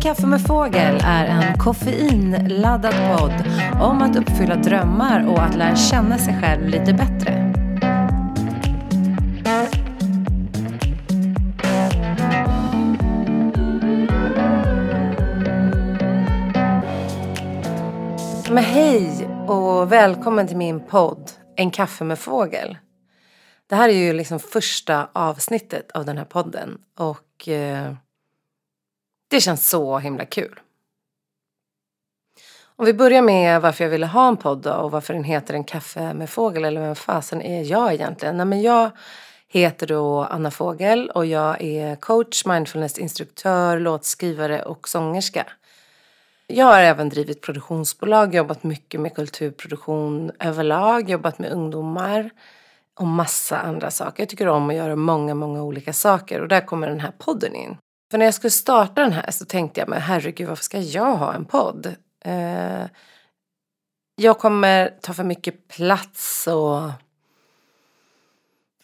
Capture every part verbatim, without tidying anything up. En kaffe med fågel är en koffeinladdad podd om att uppfylla drömmar och att lära känna sig själv lite bättre. Men hej och välkommen till min podd En kaffe med fågel. Det här är ju liksom första avsnittet av den här podden och eh, det känns så himla kul. Om vi börjar med varför jag ville ha en podd då, och varför den heter En kaffe med fågel eller vem fasen är jag egentligen? Nej, men jag heter då Anna Fågel och jag är coach, mindfulnessinstruktör, låtskrivare och sångerska. Jag har även drivit produktionsbolag, jobbat mycket med kulturproduktion överlag, jobbat med ungdomar och massa andra saker. Jag tycker om att göra många, många olika saker och där kommer den här podden in. För när jag skulle starta den här så tänkte jag, men herregud, varför ska jag ha en podd? Eh, jag kommer ta för mycket plats och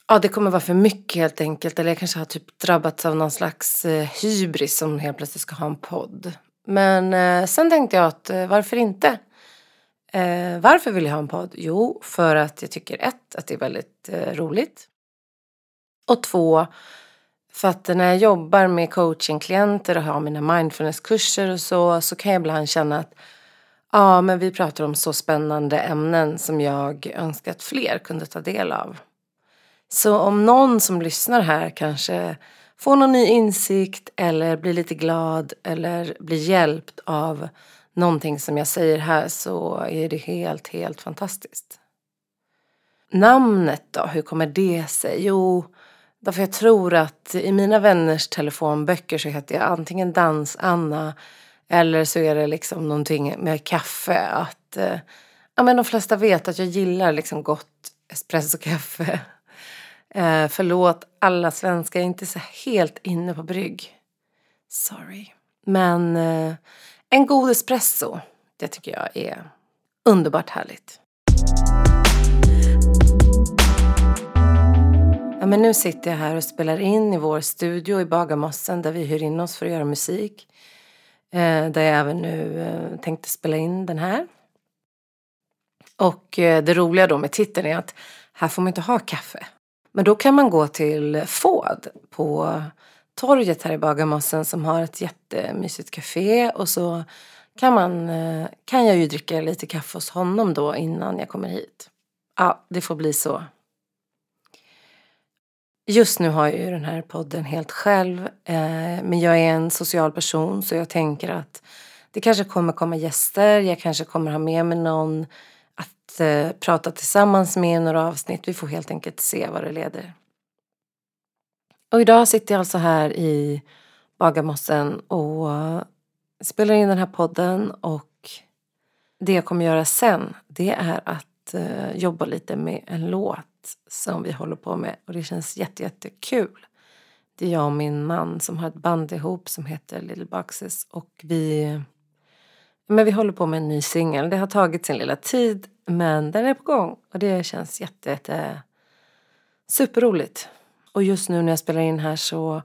ja, det kommer vara för mycket helt enkelt. Eller jag kanske har typ drabbats av någon slags eh, hybris som helt plötsligt ska ha en podd. Men eh, sen tänkte jag att eh, varför inte? Eh, varför vill jag ha en podd? Jo, för att jag tycker ett, att det är väldigt eh, roligt. Och två, för att när jag jobbar med coachingklienter och har mina mindfulnesskurser och så, så kan jag ibland känna att ja, men vi pratar om så spännande ämnen som jag önskar att fler kunde ta del av. Så om någon som lyssnar här kanske får någon ny insikt eller blir lite glad eller blir hjälpt av någonting som jag säger här, så är det helt, helt fantastiskt. Namnet då, hur kommer det sig? Jo, därför jag tror att i mina vänners telefonböcker så heter jag antingen Dans-Anna eller så är det liksom någonting med kaffe. Att, ja, men de flesta vet att jag gillar liksom gott espressokaffe. Eh, förlåt alla svenskar, jag är inte så helt inne på brygg. Sorry. Men eh, en god espresso, det tycker jag är underbart härligt. Ja, men nu sitter jag här och spelar in i vår studio i Bagarmossen där vi hyr in oss för att göra musik. Eh, där jag även nu eh, tänkte spela in den här. Och eh, det roliga då med titeln är att här får man inte ha kaffe. Men då kan man gå till Fåd på torget här i Bagarmossen som har ett jättemysigt café. Och så kan, man, kan jag ju dricka lite kaffe hos honom då innan jag kommer hit. Ja, det får bli så. Just nu har jag ju den här podden helt själv. Men jag är en social person så jag tänker att det kanske kommer komma gäster. Jag kanske kommer ha med mig någon att prata tillsammans med i några avsnitt. Vi får helt enkelt se vad det leder. Och idag sitter jag alltså här i Bagarmossen och spelar in den här podden. Och det jag kommer göra sen, det är att jobba lite med en låt som vi håller på med. Och det känns jätte, jättekul. Det är jag och min man som har ett band ihop som heter Little Boxes. Och vi... Men vi håller på med en ny singel. Det har tagit sin lilla tid, men den är på gång. Och det känns jätte, jätte superroligt. Och just nu när jag spelar in här så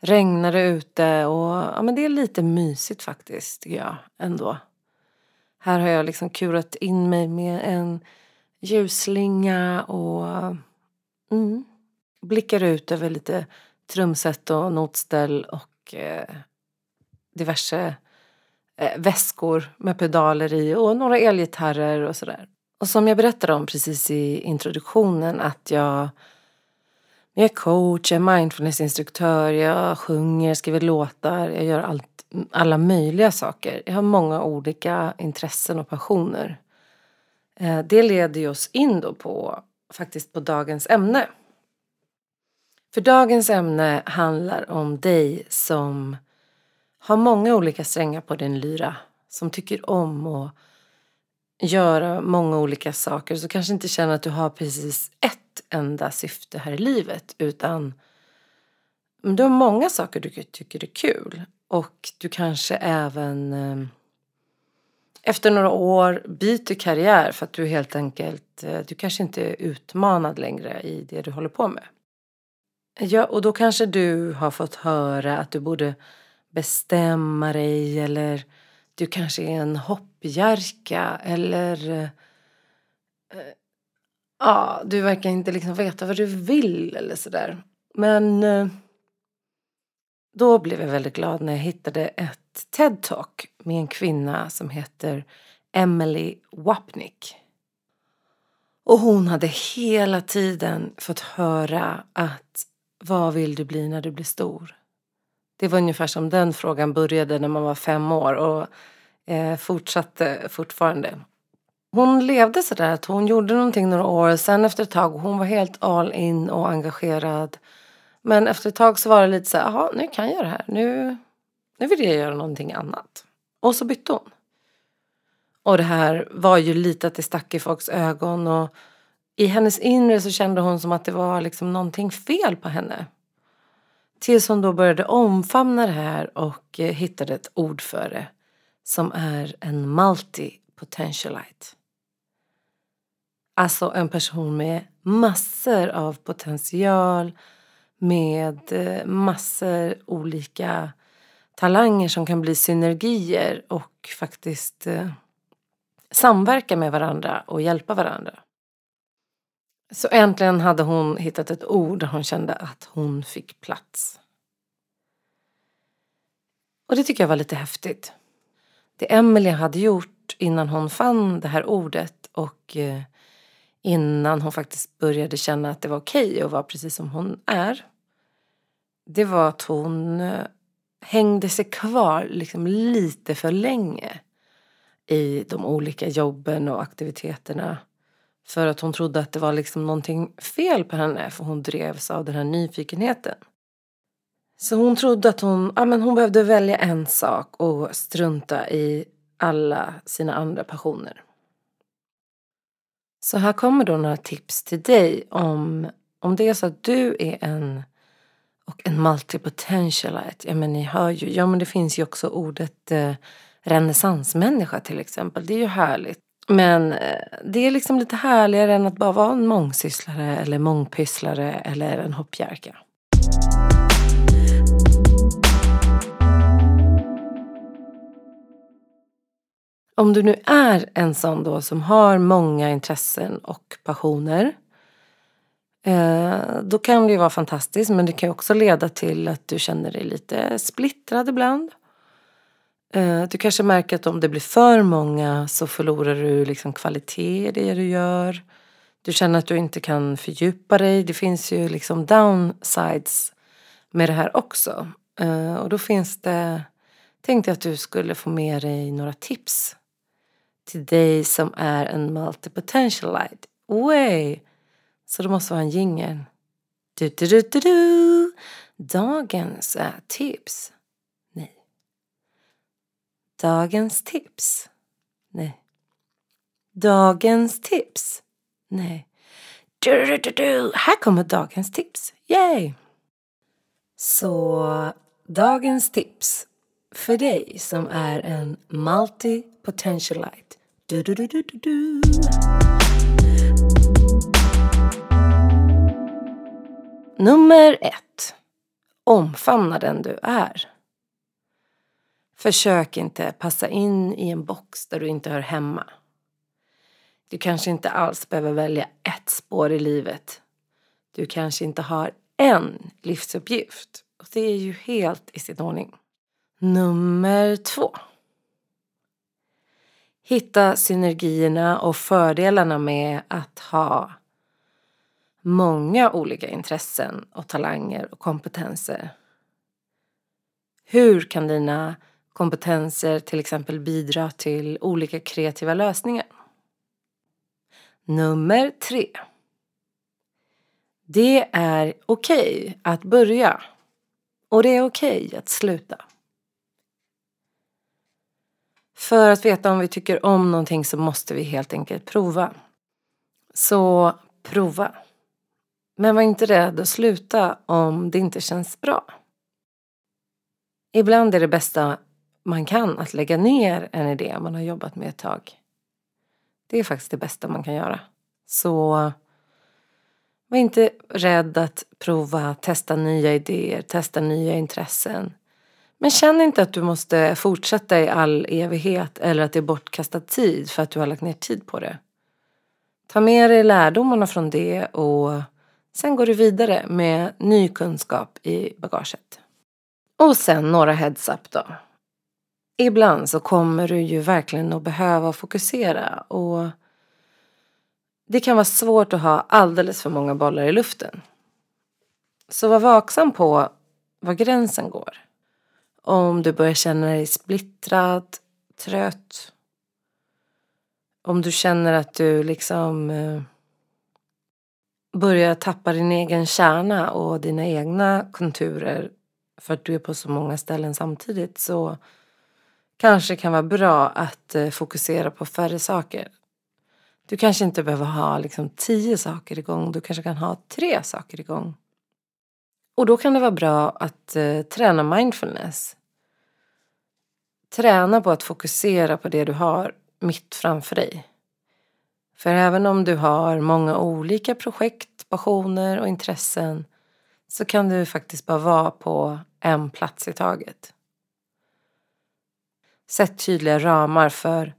regnar det ute. Och ja, men det är lite mysigt faktiskt, tycker jag, ändå. Här har jag liksom kurat in mig med en ljusslinga och mm, blickar ut över lite trumset och notställ och eh, diverse eh, väskor med pedaler i och några elgitarrer och sådär. Och som jag berättade om precis i introduktionen att jag, jag är coach, jag är mindfulnessinstruktör, jag sjunger, skriver låtar, jag gör allt, alla möjliga saker. Jag har många olika intressen och passioner. Det leder oss in då på, faktiskt på dagens ämne. För dagens ämne handlar om dig som har många olika strängar på din lyra. Som tycker om att göra många olika saker. Så kanske inte känner att du har precis ett enda syfte här i livet. Utan du har många saker du tycker är kul. Och du kanske även efter några år byter karriär för att du helt enkelt, du kanske inte är utmanad längre i det du håller på med. Ja, och då kanske du har fått höra att du borde bestämma dig, eller du kanske är en hoppjärka, eller eh, ja, du verkar inte liksom veta vad du vill eller sådär. Men eh, då blev jag väldigt glad när jag hittade ett TED-talk med en kvinna som heter Emilie Wapnick. Och hon hade hela tiden fått höra att vad vill du bli när du blir stor? Det var ungefär som den frågan började när man var fem år och eh, fortsatte fortfarande. Hon levde sådär att hon gjorde någonting några år, sen efter ett tag hon var helt all in och engagerad. Men efter ett tag så var det lite så här, jaha, nu kan jag det här, nu, nu vill jag göra någonting annat. Och så bytte hon. Och det här var ju lite att det stack i folks ögon, och i hennes inre så kände hon som att det var liksom någonting fel på henne. Tills hon då började omfamna det här och hittade ett ord för det som är en multi-potentialite. Alltså en person med massor av potential, med massor olika talanger som kan bli synergier och faktiskt samverka med varandra och hjälpa varandra. Så äntligen hade hon hittat ett ord där hon kände att hon fick plats. Och det tycker jag var lite häftigt. Det Emilie hade gjort innan hon fann det här ordet och innan hon faktiskt började känna att det var okej att vara precis som hon är, det var att hon hängde sig kvar liksom lite för länge i de olika jobben och aktiviteterna. För att hon trodde att det var liksom någonting fel på henne. För hon drevs av den här nyfikenheten. Så hon trodde att hon, ja, men hon behövde välja en sak. Och strunta i alla sina andra passioner. Så här kommer då några tips till dig. Om, om det är så att du är en, och en multipotentialite. Ja men ni hör ju. Ja men det finns ju också ordet eh, renässansmänniska till exempel. Det är ju härligt. Men det är liksom lite härligare än att bara vara en mångsysslare eller mångpysslare eller en hoppjärka. Om du nu är en sån då som har många intressen och passioner, då kan det ju vara fantastiskt, men det kan ju också leda till att du känner dig lite splittrad ibland. Du kanske märker att om det blir för många så förlorar du liksom kvalitet i det du gör. Du känner att du inte kan fördjupa dig. Det finns ju liksom downsides med det här också. Och då finns det, tänkte jag att du skulle få med dig några tips till dig som är en multipotentialite. Way! Så det måste vara en jingle. Du, du, du, du, du. Dagens tips. Dagens tips. Nej. Dagens tips. Nej. Du, du, du, du. Här kommer dagens tips. Yay! Så dagens tips för dig som är en multipotentialite. Du, du, du, du, du, du. Nummer ett. Omfamna den du är. Försök inte passa in i en box där du inte hör hemma. Du kanske inte alls behöver välja ett spår i livet. Du kanske inte har en livsuppgift. Och det är ju helt i sin ordning. Nummer två. Hitta synergierna och fördelarna med att ha många olika intressen och talanger och kompetenser. Hur kan dina kompetenser till exempel bidra till olika kreativa lösningar? Nummer tre. Det är okej att börja. Och det är okej att sluta. För att veta om vi tycker om någonting så måste vi helt enkelt prova. Så prova. Men var inte rädd att sluta om det inte känns bra. Ibland är det bästa man kan att lägga ner en idé man har jobbat med ett tag. Det är faktiskt det bästa man kan göra. Så var inte rädd att prova, testa nya idéer, testa nya intressen. Men känn inte att du måste fortsätta i all evighet eller att det är bortkastad tid för att du har lagt ner tid på det. Ta med dig lärdomarna från det och sen går du vidare med ny kunskap i bagaget. Och sen några heads up då. Ibland så kommer du ju verkligen att behöva fokusera och det kan vara svårt att ha alldeles för många bollar i luften. Så var vaksam på var gränsen går. Om du börjar känna dig splittrad, trött. Om du känner att du liksom börjar tappa din egen kärna och dina egna konturer för att du är på så många ställen samtidigt, så kanske det kan vara bra att fokusera på färre saker. Du kanske inte behöver ha liksom tio saker igång, du kanske kan ha tre saker igång. Och då kan det vara bra att eh, träna mindfulness. Träna på att fokusera på det du har mitt framför dig. För även om du har många olika projekt, passioner och intressen, så kan du faktiskt bara vara på en plats i taget. Sätt tydliga ramar för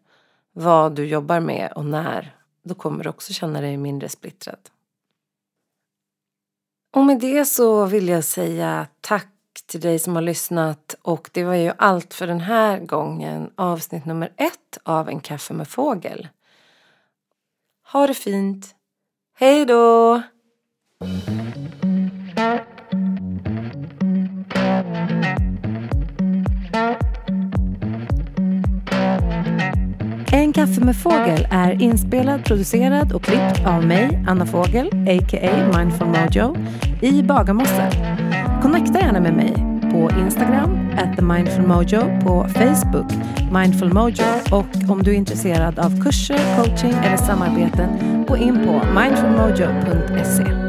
vad du jobbar med och när. Då kommer du också känna dig mindre splittrad. Och med det så vill jag säga tack till dig som har lyssnat. Och det var ju allt för den här gången. Avsnitt nummer ett av En kaffe med fågel. Ha det fint. Hej då! En kaffe med fågel är inspelad, producerad och klippt av mig, Anna Fågel, a k a. Mindful Mojo, i Bagarmossen. Connecta gärna med mig på Instagram, at the Mindful Mojo, på Facebook, Mindful Mojo, och om du är intresserad av kurser, coaching eller samarbeten, gå in på mindful mojo punkt se.